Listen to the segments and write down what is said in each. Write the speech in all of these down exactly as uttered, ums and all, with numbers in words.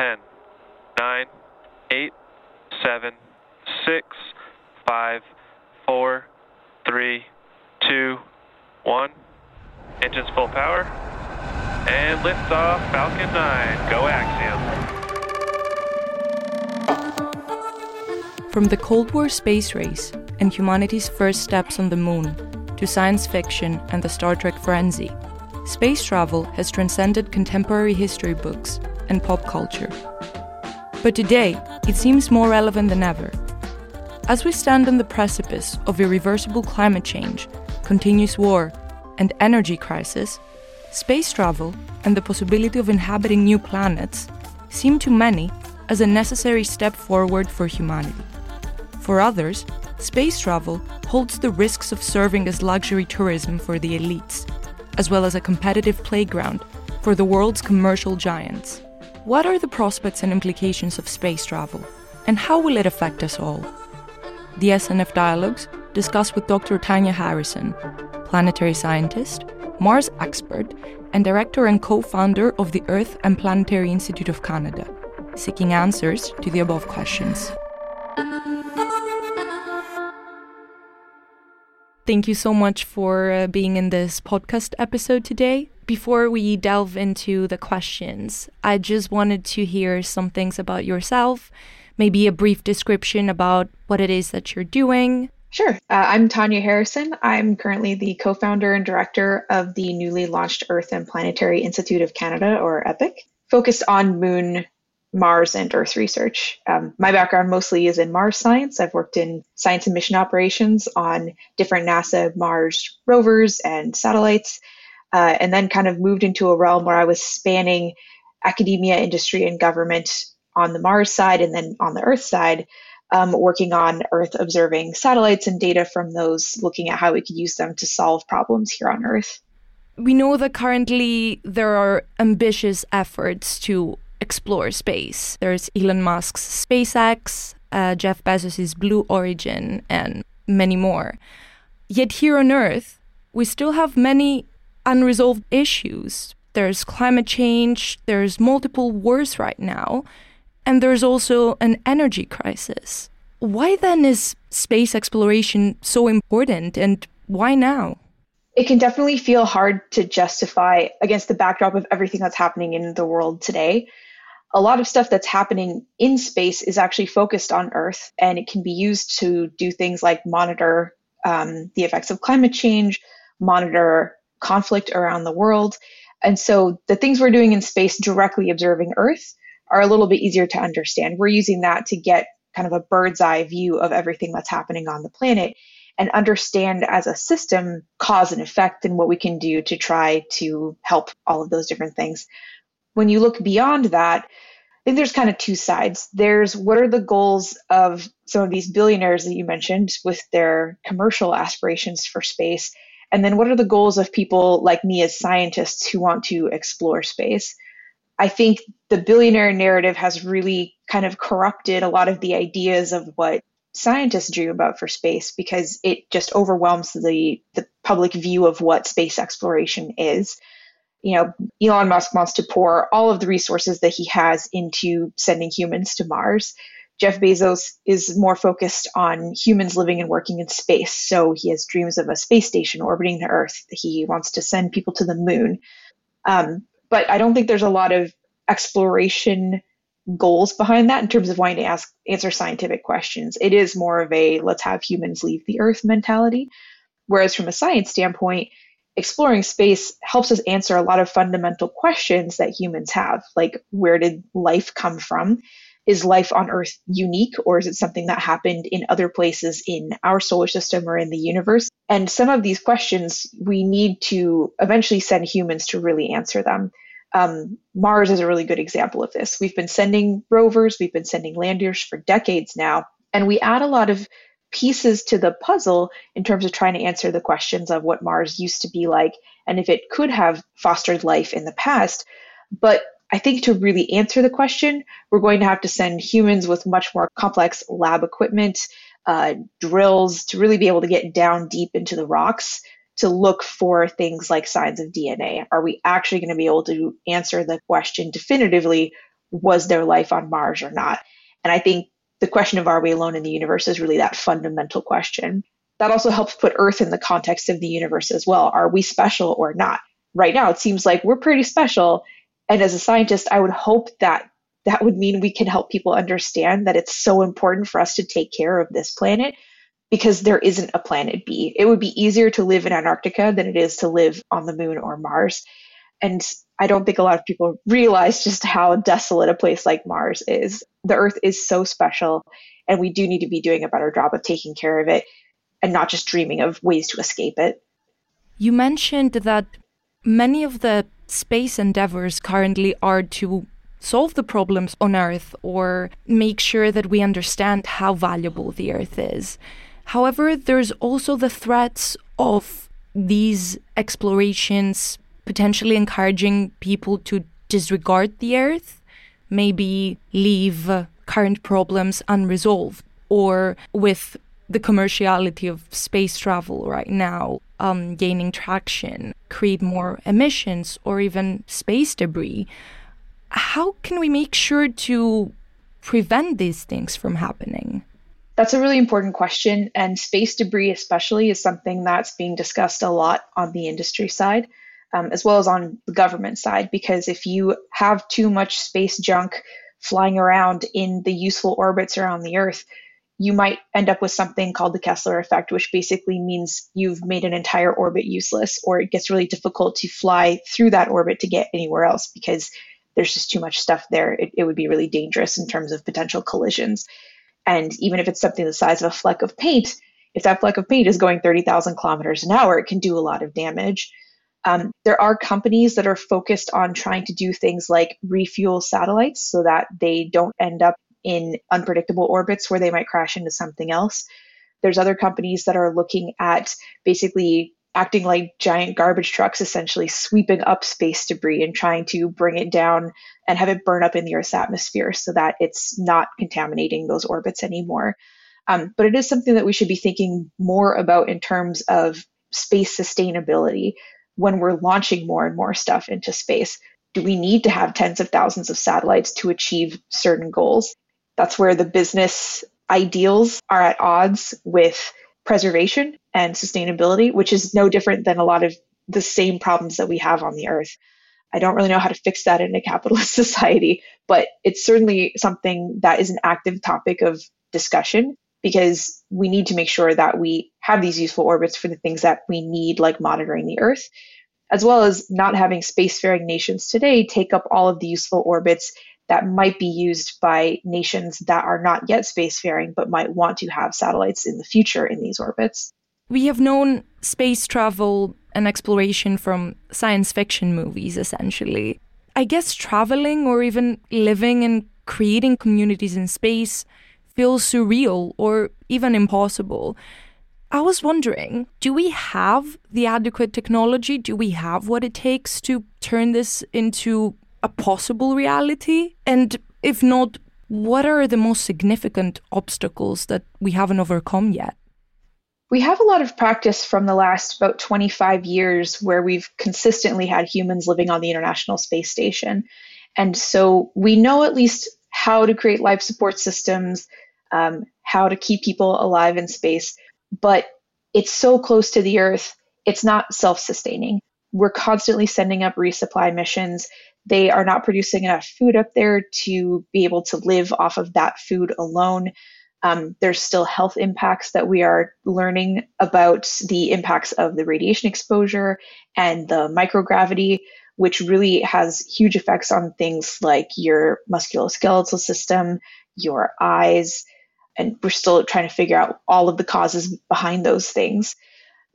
ten, nine, eight, seven, six, five, four, three, two, one. Engines full power. And liftoff, Falcon nine, go Axiom. From the Cold War space race and humanity's first steps on the moon to science fiction and the Star Trek frenzy, space travel has transcended contemporary history books and pop culture. But today, it seems more relevant than ever. As we stand on the precipice of irreversible climate change, continuous war, and energy crisis, space travel and the possibility of inhabiting new planets seem to many as a necessary step forward for humanity. For others, space travel holds the risks of serving as luxury tourism for the elites, as well as a competitive playground for the world's commercial giants. What are the prospects and implications of space travel, and how will it affect us all? The S N F Dialogues discuss with Doctor Tanya Harrison, planetary scientist, Mars expert, and director and co-founder of the Earth and Planetary Institute of Canada, seeking answers to the above questions. Thank you so much for uh, being in this podcast episode today. Before we delve into the questions, I just wanted to hear some things about yourself, maybe a brief description about what it is that you're doing. Sure. Uh, I'm Tanya Harrison. I'm currently the co-founder and director of the newly launched Earth and Planetary Institute of Canada, or EPIC, focused on moon, Mars, and Earth research. Um, my background mostly is in Mars science. I've worked in science and mission operations on different NASA Mars rovers and satellites, uh, and then kind of moved into a realm where I was spanning academia, industry, and government on the Mars side, and then on the Earth side, um, working on Earth observing satellites and data from those, looking at how we could use them to solve problems here on Earth. We know that currently there are ambitious efforts to explore space. There's Elon Musk's SpaceX, uh, Jeff Bezos's Blue Origin, and many more. Yet here on Earth, we still have many unresolved issues. There's climate change, there's multiple wars right now, and there's also an energy crisis. Why then is space exploration so important, and why now? It can definitely feel hard to justify against the backdrop of everything that's happening in the world today. A lot of stuff that's happening in space is actually focused on Earth, and it can be used to do things like monitor um, the effects of climate change, monitor conflict around the world. And so the things we're doing in space directly observing Earth are a little bit easier to understand. We're using that to get kind of a bird's eye view of everything that's happening on the planet and understand as a system cause and effect and what we can do to try to help all of those different things. When you look beyond that, I think there's kind of two sides. There's what are the goals of some of these billionaires that you mentioned with their commercial aspirations for space? And then what are the goals of people like me as scientists who want to explore space? I think the billionaire narrative has really kind of corrupted a lot of the ideas of what scientists dream about for space, because it just overwhelms the, the public view of what space exploration is. You know, Elon Musk wants to pour all of the resources that he has into sending humans to Mars. Jeff Bezos is more focused on humans living and working in space. So he has dreams of a space station orbiting the Earth. He wants to send people to the moon. Um, but I don't think there's a lot of exploration goals behind that in terms of wanting to ask, answer scientific questions. It is more of a let's have humans leave the Earth mentality. Whereas from a science standpoint, exploring space helps us answer a lot of fundamental questions that humans have, like where did life come from? Is life on Earth unique, or is it something that happened in other places in our solar system or in the universe? And some of these questions, we need to eventually send humans to really answer them. Um, Mars is a really good example of this. We've been sending rovers, we've been sending landers for decades now, and we add a lot of pieces to the puzzle in terms of trying to answer the questions of what Mars used to be like and if it could have fostered life in the past. But I think to really answer the question, we're going to have to send humans with much more complex lab equipment, uh, drills, to really be able to get down deep into the rocks to look for things like signs of D N A. Are we actually going to be able to answer the question definitively, was there life on Mars or not? And I think the question of are we alone in the universe is really that fundamental question. That also helps put Earth in the context of the universe as well. Are we special or not? Right now, it seems like we're pretty special. And as a scientist, I would hope that that would mean we can help people understand that it's so important for us to take care of this planet because there isn't a planet B. It would be easier to live in Antarctica than it is to live on the moon or Mars. And I don't think a lot of people realize just how desolate a place like Mars is. The Earth is so special, and we do need to be doing a better job of taking care of it and not just dreaming of ways to escape it. You mentioned that many of the space endeavors currently are to solve the problems on Earth or make sure that we understand how valuable the Earth is. However, there's also the threats of these explorations potentially encouraging people to disregard the Earth, maybe leave current problems unresolved, or with the commerciality of space travel right now um, gaining traction, create more emissions or even space debris. How can we make sure to prevent these things from happening? That's a really important question. And space debris especially is something that's being discussed a lot on the industry side. Um, as well as on the government side, because if you have too much space junk flying around in the useful orbits around the Earth, you might end up with something called the Kessler effect, which basically means you've made an entire orbit useless, or it gets really difficult to fly through that orbit to get anywhere else because there's just too much stuff there. It, it would be really dangerous in terms of potential collisions. And even if it's something the size of a fleck of paint, if that fleck of paint is going thirty thousand kilometers an hour, it can do a lot of damage. Um, there are companies that are focused on trying to do things like refuel satellites so that they don't end up in unpredictable orbits where they might crash into something else. There's other companies that are looking at basically acting like giant garbage trucks, essentially sweeping up space debris and trying to bring it down and have it burn up in the Earth's atmosphere so that it's not contaminating those orbits anymore. Um, but it is something that we should be thinking more about in terms of space sustainability. When we're launching more and more stuff into space, do we need to have tens of thousands of satellites to achieve certain goals? That's where the business ideals are at odds with preservation and sustainability, which is no different than a lot of the same problems that we have on the Earth. I don't really know how to fix that in a capitalist society, but it's certainly something that is an active topic of discussion, because we need to make sure that we have these useful orbits for the things that we need, like monitoring the Earth, as well as not having spacefaring nations today take up all of the useful orbits that might be used by nations that are not yet spacefaring, but might want to have satellites in the future in these orbits. We have known space travel and exploration from science fiction movies, essentially. I guess traveling or even living and creating communities in space feels surreal or even impossible. I was wondering, do we have the adequate technology? Do we have what it takes to turn this into a possible reality? And if not, what are the most significant obstacles that we haven't overcome yet? We have a lot of practice from the last about twenty-five years where we've consistently had humans living on the International Space Station. And so we know at least how to create life support systems, um, how to keep people alive in space. But it's so close to the Earth, it's not self-sustaining. We're constantly sending up resupply missions. They are not producing enough food up there to be able to live off of that food alone. Um, there's still health impacts that we are learning about, the impacts of the radiation exposure and the microgravity, which really has huge effects on things like your musculoskeletal system, your eyes, and we're still trying to figure out all of the causes behind those things.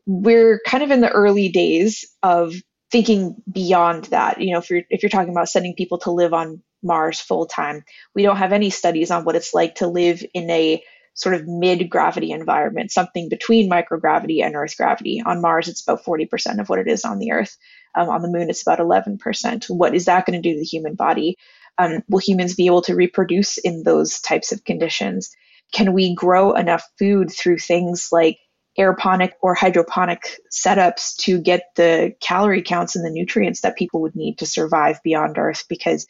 We're kind of in the early days of thinking beyond that. You know, if you're, if you're talking about sending people to live on Mars full time, we don't have any studies on what it's like to live in a sort of mid-gravity environment, something between microgravity and Earth gravity. On Mars, it's about forty percent of what it is on the Earth. Um, on the moon, it's about eleven percent. What is that going to do to the human body? Um, will humans be able to reproduce in those types of conditions? Can we grow enough food through things like aeroponic or hydroponic setups to get the calorie counts and the nutrients that people would need to survive beyond Earth? Because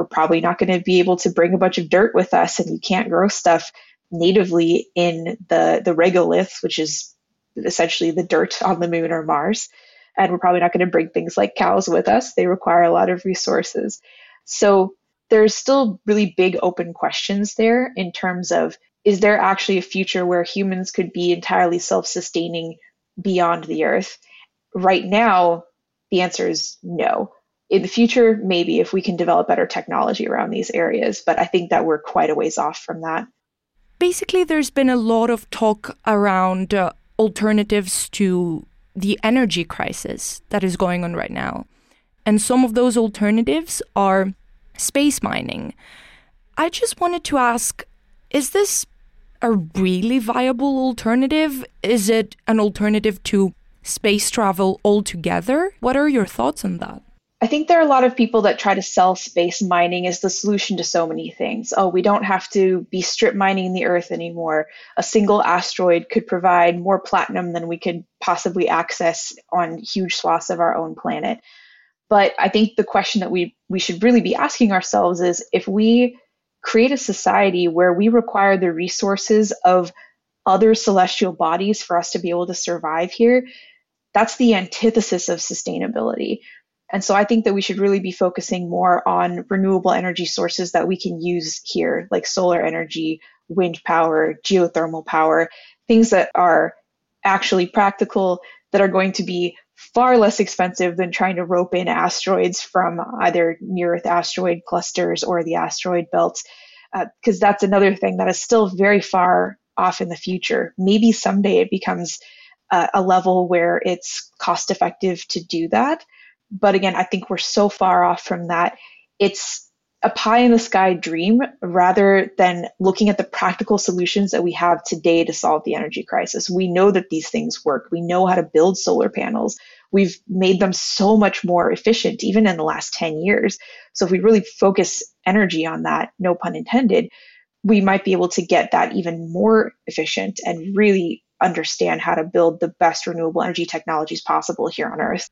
we're probably not going to be able to bring a bunch of dirt with us, and you can't grow stuff natively in the, the regolith, which is essentially the dirt on the moon or Mars. And we're probably not going to bring things like cows with us. They require a lot of resources. So there's still really big open questions there in terms of, is there actually a future where humans could be entirely self-sustaining beyond the Earth? Right now, the answer is no. In the future, maybe, if we can develop better technology around these areas. But I think that we're quite a ways off from that. Basically, there's been a lot of talk around uh, alternatives to the energy crisis that is going on right now. And some of those alternatives are space mining. I just wanted to ask, is this a really viable alternative? Is it an alternative to space travel altogether? What are your thoughts on that? I think there are a lot of people that try to sell space mining as the solution to so many things. Oh, we don't have to be strip mining the Earth anymore. A single asteroid could provide more platinum than we could possibly access on huge swaths of our own planet. But I think the question that we, we should really be asking ourselves is, if we create a society where we require the resources of other celestial bodies for us to be able to survive here, that's the antithesis of sustainability. And so I think that we should really be focusing more on renewable energy sources that we can use here, like solar energy, wind power, geothermal power, things that are actually practical, that are going to be far less expensive than trying to rope in asteroids from either near-Earth asteroid clusters or the asteroid belts, because uh, that's another thing that is still very far off in the future. Maybe someday it becomes uh, a level where it's cost-effective to do that. But again, I think we're so far off from that. It's a pie in the sky dream rather than looking at the practical solutions that we have today to solve the energy crisis. We know that these things work. We know how to build solar panels. We've made them so much more efficient, even in the last ten years. So if we really focus energy on that, no pun intended, we might be able to get that even more efficient and really understand how to build the best renewable energy technologies possible here on Earth.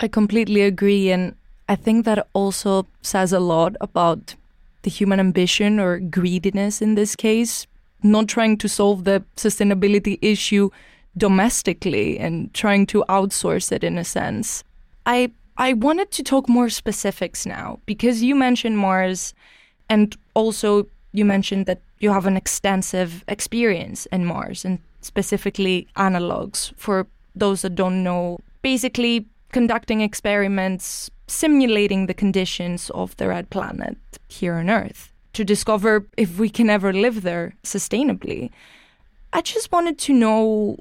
I completely agree, and I think that also says a lot about the human ambition or greediness in this case, not trying to solve the sustainability issue domestically and trying to outsource it in a sense. I I wanted to talk more specifics now, because you mentioned Mars, and also you mentioned that you have an extensive experience in Mars, and specifically analogs for those that don't know, basically conducting experiments, simulating the conditions of the red planet here on Earth to discover if we can ever live there sustainably. I just wanted to know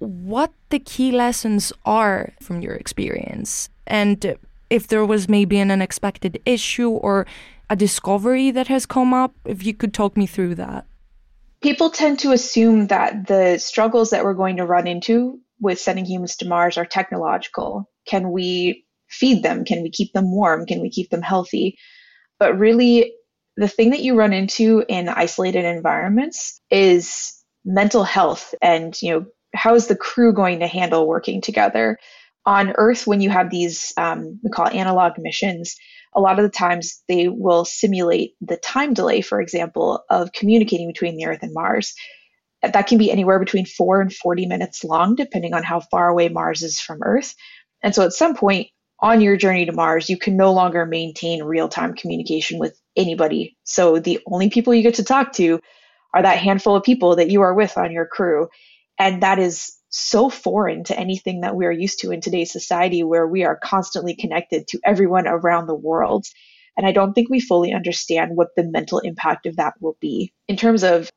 what the key lessons are from your experience, and if there was maybe an unexpected issue or a discovery that has come up, if you could talk me through that. People tend to assume that the struggles that we're going to run into with sending humans to Mars are technological. Can we feed them? Can we keep them warm? Can we keep them healthy? But really, the thing that you run into in isolated environments is mental health and, you know, how is the crew going to handle working together? On Earth, when you have these, um, we call analog missions, a lot of the times they will simulate the time delay, for example, of communicating between the Earth and Mars. That can be anywhere between four and forty minutes long, depending on how far away Mars is from Earth. And so at some point on your journey to Mars, you can no longer maintain real-time communication with anybody. So the only people you get to talk to are that handful of people that you are with on your crew. And that is so foreign to anything that we are used to in today's society, where we are constantly connected to everyone around the world. And I don't think we fully understand what the mental impact of that will be. In terms of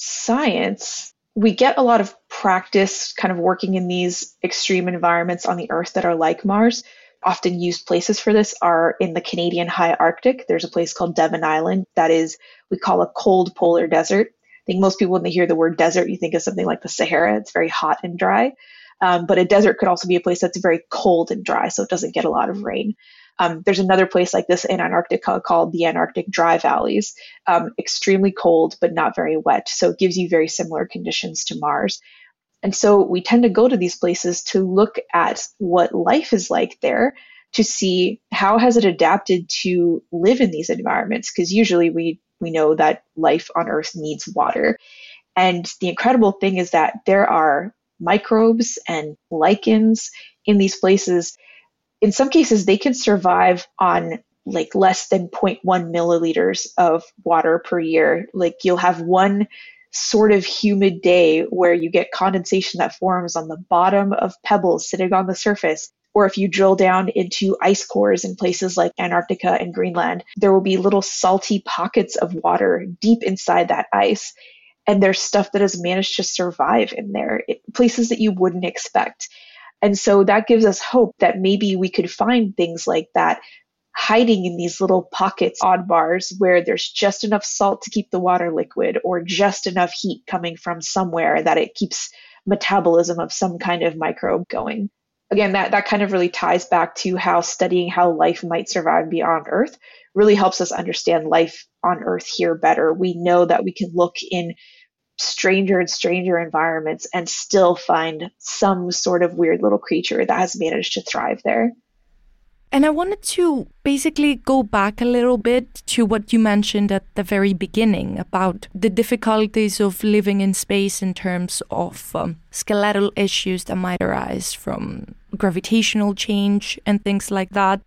science, we get a lot of practice kind of working in these extreme environments on the Earth that are like Mars. Often used places for this are in the Canadian high Arctic. There's a place called Devon Island that is, we call a cold polar desert. I think most people, when they hear the word desert, you think of something like the Sahara. It's very hot and dry. Um, but a desert could also be a place that's very cold and dry, so it doesn't get a lot of rain. Um, there's another place like this in Antarctica called the Antarctic Dry Valleys, um, extremely cold, but not very wet. So it gives you very similar conditions to Mars. And so we tend to go to these places to look at what life is like there, to see how has it adapted to live in these environments, because usually we we know that life on Earth needs water. And the incredible thing is that there are microbes and lichens in these places. In some cases, they can survive on like less than zero point one milliliters of water per year. Like you'll have one sort of humid day where you get condensation that forms on the bottom of pebbles sitting on the surface. Or if you drill down into ice cores in places like Antarctica and Greenland, there will be little salty pockets of water deep inside that ice. And there's stuff that has managed to survive in there, it, places that you wouldn't expect. And so that gives us hope that maybe we could find things like that hiding in these little pockets on Mars where there's just enough salt to keep the water liquid or just enough heat coming from somewhere that it keeps metabolism of some kind of microbe going. Again, that, that kind of really ties back to how studying how life might survive beyond Earth really helps us understand life on Earth here better. We know that we can look in stranger and stranger environments and still find some sort of weird little creature that has managed to thrive there. And I wanted to basically go back a little bit to what you mentioned at the very beginning about the difficulties of living in space in terms of um, skeletal issues that might arise from gravitational change and things like that.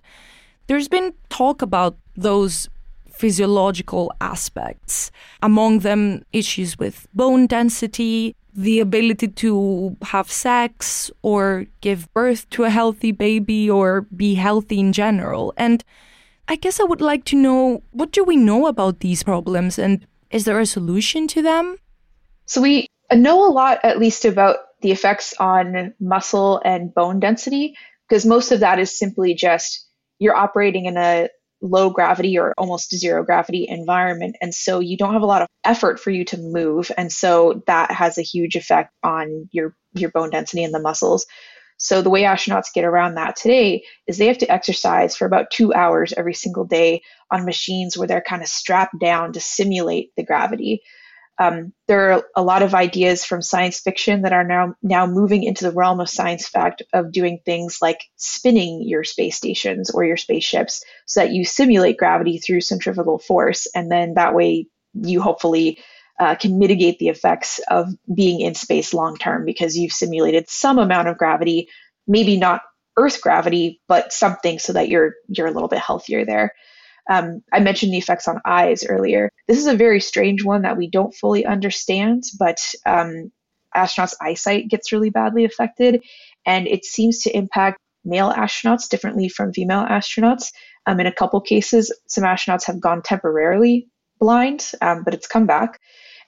There's been talk about those physiological aspects, among them issues with bone density, the ability to have sex or give birth to a healthy baby or be healthy in general. And I guess I would like to know, what do we know about these problems and is there a solution to them? So we know a lot, at least about the effects on muscle and bone density, because most of that is simply just you're operating in a low gravity or almost zero gravity environment. And so you don't have a lot of effort for you to move. And so that has a huge effect on your, your bone density and the muscles. So the way astronauts get around that today is they have to exercise for about two hours every single day on machines where they're kind of strapped down to simulate the gravity. Um, there are a lot of ideas from science fiction that are now now moving into the realm of science fact of doing things like spinning your space stations or your spaceships so that you simulate gravity through centrifugal force. And then that way you hopefully uh, can mitigate the effects of being in space long term because you've simulated some amount of gravity, maybe not Earth gravity, but something so that you're you're a little bit healthier there. Um, I mentioned the effects on eyes earlier. This is a very strange one that we don't fully understand, but um, astronauts' eyesight gets really badly affected, and it seems to impact male astronauts differently from female astronauts. Um, in a couple cases, some astronauts have gone temporarily blind, um, but it's come back,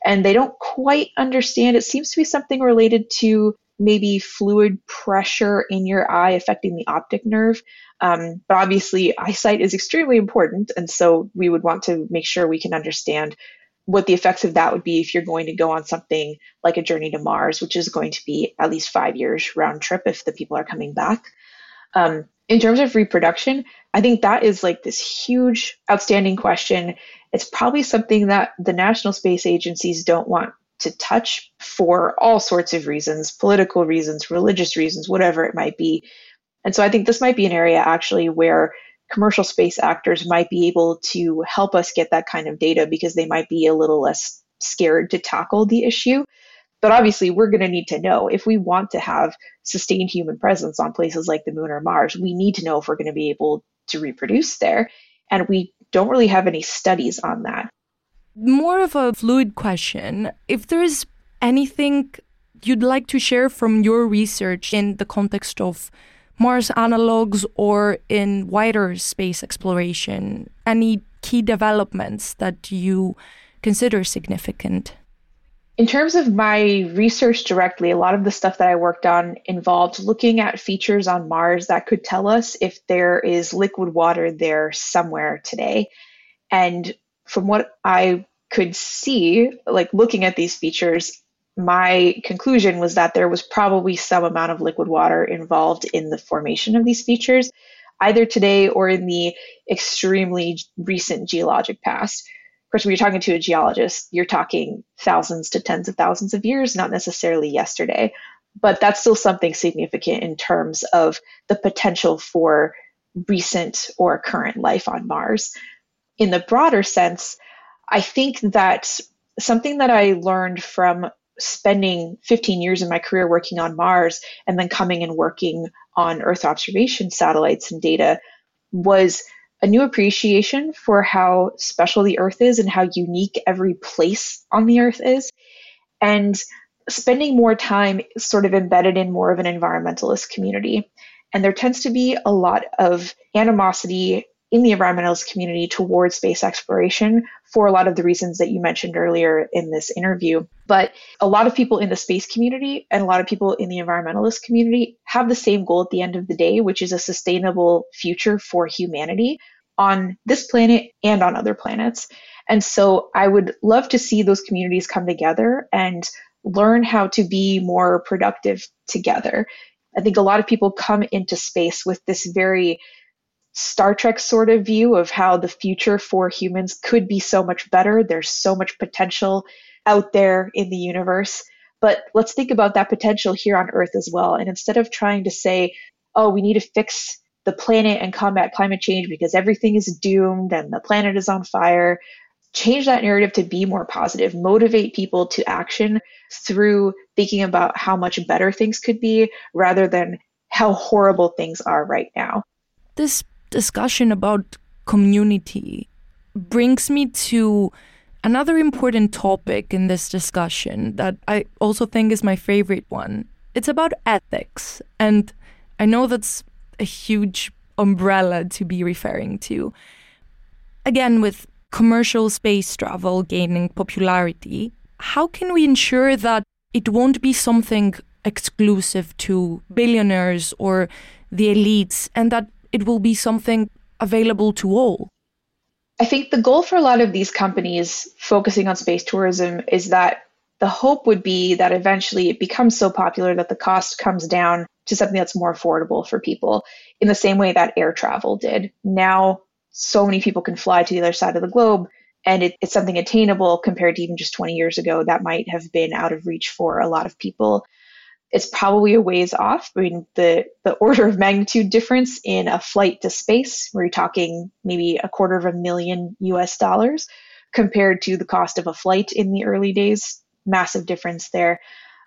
and they don't quite understand. It seems to be something related to maybe fluid pressure in your eye affecting the optic nerve. Um, but obviously, eyesight is extremely important. And so we would want to make sure we can understand what the effects of that would be if you're going to go on something like a journey to Mars, which is going to be at least five years round trip if the people are coming back. Um, in terms of reproduction, I think that is like this huge, outstanding question. It's probably something that the national space agencies don't want to touch for all sorts of reasons, political reasons, religious reasons, whatever it might be. And so I think this might be an area actually where commercial space actors might be able to help us get that kind of data because they might be a little less scared to tackle the issue. But obviously, we're going to need to know if we want to have sustained human presence on places like the moon or Mars, we need to know if we're going to be able to reproduce there. And we don't really have any studies on that. More of a fluid question. If there is anything you'd like to share from your research in the context of Mars analogs or in wider space exploration, any key developments that you consider significant? In terms of my research directly, a lot of the stuff that I worked on involved looking at features on Mars that could tell us if there is liquid water there somewhere today. And from what I could see, like looking at these features, my conclusion was that there was probably some amount of liquid water involved in the formation of these features, either today or in the extremely recent geologic past. Of course, when you're talking to a geologist, you're talking thousands to tens of thousands of years, not necessarily yesterday. But that's still something significant in terms of the potential for recent or current life on Mars. In the broader sense, I think that something that I learned from spending fifteen years of my career working on Mars and then coming and working on Earth observation satellites and data was a new appreciation for how special the Earth is and how unique every place on the Earth is. And spending more time sort of embedded in more of an environmentalist community. And there tends to be a lot of animosity in the environmentalist community towards space exploration for a lot of the reasons that you mentioned earlier in this interview. But a lot of people in the space community and a lot of people in the environmentalist community have the same goal at the end of the day, which is a sustainable future for humanity on this planet and on other planets. And so I would love to see those communities come together and learn how to be more productive together. I think a lot of people come into space with this very Star Trek sort of view of how the future for humans could be so much better. There's so much potential out there in the universe, but let's think about that potential here on Earth as well. And instead of trying to say, oh, we need to fix the planet and combat climate change because everything is doomed and the planet is on fire, change that narrative to be more positive, motivate people to action through thinking about how much better things could be rather than how horrible things are right now. This discussion about community brings me to another important topic in this discussion that I also think is my favorite one. It's about ethics. And I know that's a huge umbrella to be referring to. Again, with commercial space travel gaining popularity, how can we ensure that it won't be something exclusive to billionaires or the elites, and that it will be something available to all? I think the goal for a lot of these companies focusing on space tourism is that the hope would be that eventually it becomes so popular that the cost comes down to something that's more affordable for people in the same way that air travel did. Now, so many people can fly to the other side of the globe, and it, it's something attainable compared to even just twenty years ago that might have been out of reach for a lot of people. It's probably a ways off. I mean, the, the order of magnitude difference in a flight to space, we're talking maybe a quarter of a million U S dollars compared to the cost of a flight in the early days, massive difference there.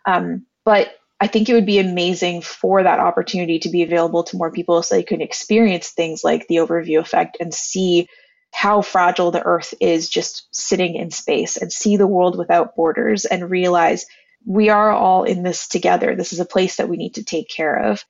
Um, but I think it would be amazing for that opportunity to be available to more people so they can experience things like the overview effect and see how fragile the Earth is just sitting in space and see the world without borders and realize we are all in this together. This is a place that we need to take care of.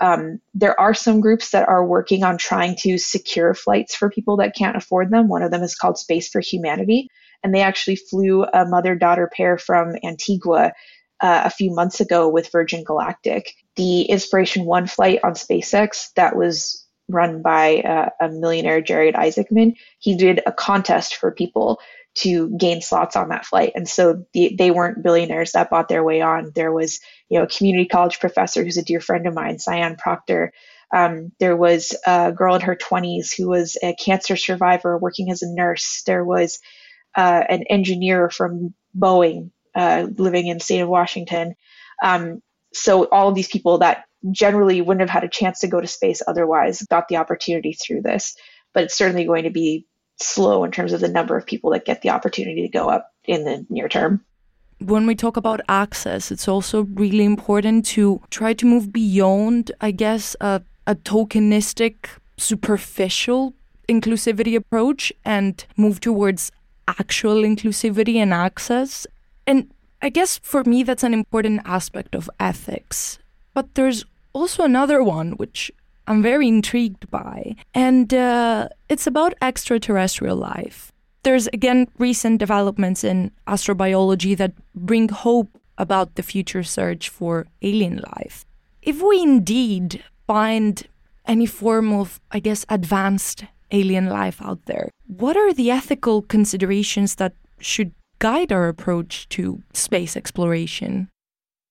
Um, there are some groups that are working on trying to secure flights for people that can't afford them. One of them is called Space for Humanity, and they actually flew a mother-daughter pair from Antigua uh, a few months ago with Virgin Galactic. The Inspiration One flight on SpaceX that was run by uh, a millionaire, Jared Isaacman, he did a contest for people to gain slots on that flight. And so the, they weren't billionaires that bought their way on. There was, you know, a community college professor who's a dear friend of mine, Sian Proctor. Um, there was a girl in her twenties who was a cancer survivor working as a nurse. There was uh, an engineer from Boeing uh, living in the state of Washington. Um, so all of these people that generally wouldn't have had a chance to go to space otherwise got the opportunity through this. But it's certainly going to be slow in terms of the number of people that get the opportunity to go up in the near term. When we talk about access, it's also really important to try to move beyond, I guess, a, a tokenistic, superficial inclusivity approach and move towards actual inclusivity and access. And I guess for me, that's an important aspect of ethics. But there's also another one, which I'm very intrigued by, and uh, it's about extraterrestrial life. There's, again, recent developments in astrobiology that bring hope about the future search for alien life. If we indeed find any form of, I guess, advanced alien life out there, what are the ethical considerations that should guide our approach to space exploration?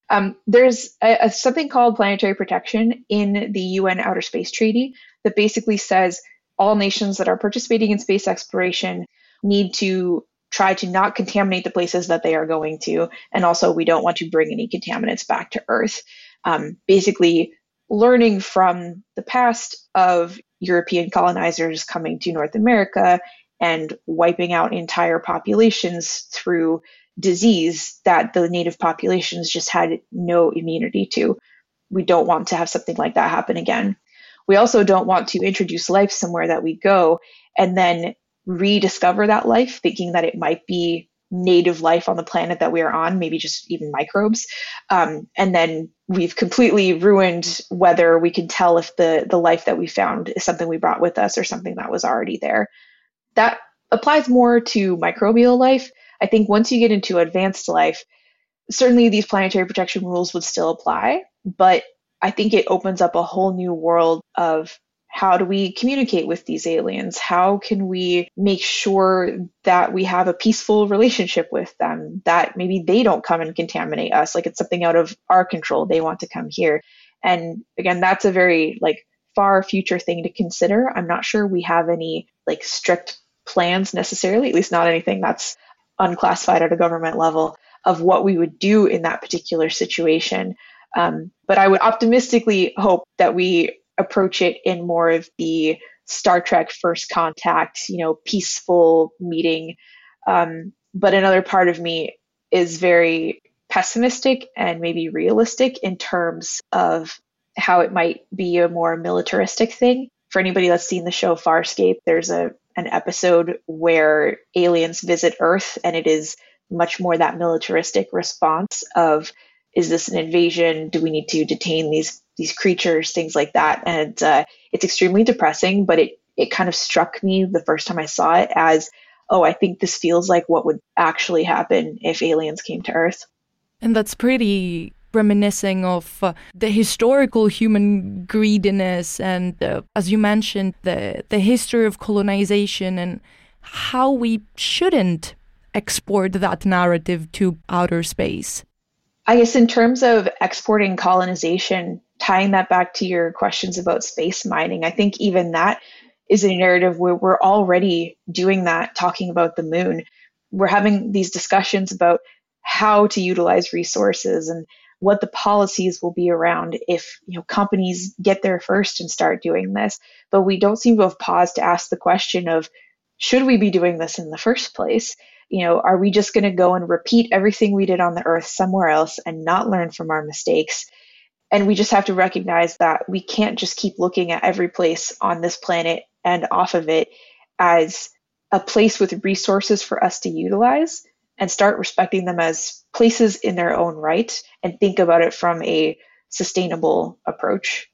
Um, there's a, a, something called planetary protection in the U N Outer Space Treaty that basically says all nations that are participating in space exploration need to try to not contaminate the places that they are going to. And also, we don't want to bring any contaminants back to Earth. Um, basically, learning from the past of European colonizers coming to North America and wiping out entire populations through disease that the native populations just had no immunity to. We don't want to have something like that happen again. We also don't want to introduce life somewhere that we go and then rediscover that life, thinking that it might be native life on the planet that we are on, maybe just even microbes. Um, and then we've completely ruined whether we can tell if the, the life that we found is something we brought with us or something that was already there. That applies more to microbial life. I think once you get into advanced life, certainly these planetary protection rules would still apply, but I think it opens up a whole new world of how do we communicate with these aliens? How can we make sure that we have a peaceful relationship with them, that maybe they don't come and contaminate us, like it's something out of our control, they want to come here. And again, that's a very like far future thing to consider. I'm not sure we have any like strict plans necessarily, at least not anything that's unclassified at a government level of what we would do in that particular situation. Um, but I would optimistically hope that we approach it in more of the Star Trek First Contact, you know, peaceful meeting. Um, but another part of me is very pessimistic and maybe realistic in terms of how it might be a more militaristic thing. For anybody that's seen the show Farscape, there's a an episode where aliens visit Earth, and it is much more that militaristic response of, is this an invasion? Do we need to detain these these creatures? Things like that. And uh, it's extremely depressing, but it, it kind of struck me the first time I saw it as, oh, I think this feels like what would actually happen if aliens came to Earth. And that's pretty reminiscing of uh, the historical human greediness and, uh, as you mentioned, the, the history of colonization and how we shouldn't export that narrative to outer space. I guess in terms of exporting colonization, tying that back to your questions about space mining, I think even that is a narrative where we're already doing that, talking about the moon. We're having these discussions about how to utilize resources and what the policies will be around if, you know, companies get there first and start doing this. But we don't seem to have paused to ask the question of, should we be doing this in the first place? You know, are we just going to go and repeat everything we did on the Earth somewhere else and not learn from our mistakes? And we just have to recognize that we can't just keep looking at every place on this planet and off of it as a place with resources for us to utilize, and start respecting them as places in their own right and think about it from a sustainable approach.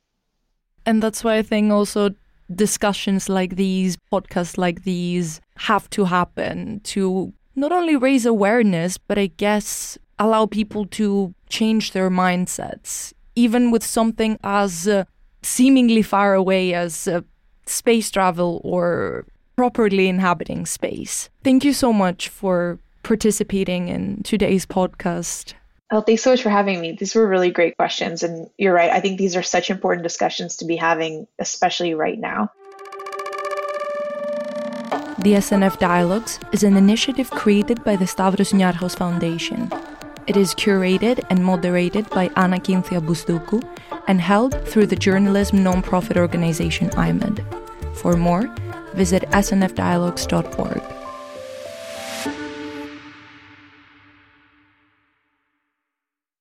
And that's why I think also discussions like these, podcasts like these have to happen to not only raise awareness, but I guess allow people to change their mindsets, even with something as uh, seemingly far away as uh, space travel or properly inhabiting space. Thank you so much for participating in today's podcast. Oh, thanks so much for having me. These were really great questions. And you're right. I think these are such important discussions to be having, especially right now. The S N F Dialogues is an initiative created by the Stavros Niarchos Foundation. It is curated and moderated by Anna Kynthia Bustuku and held through the journalism nonprofit organization I M E D. For more, visit s n f dialogues dot org.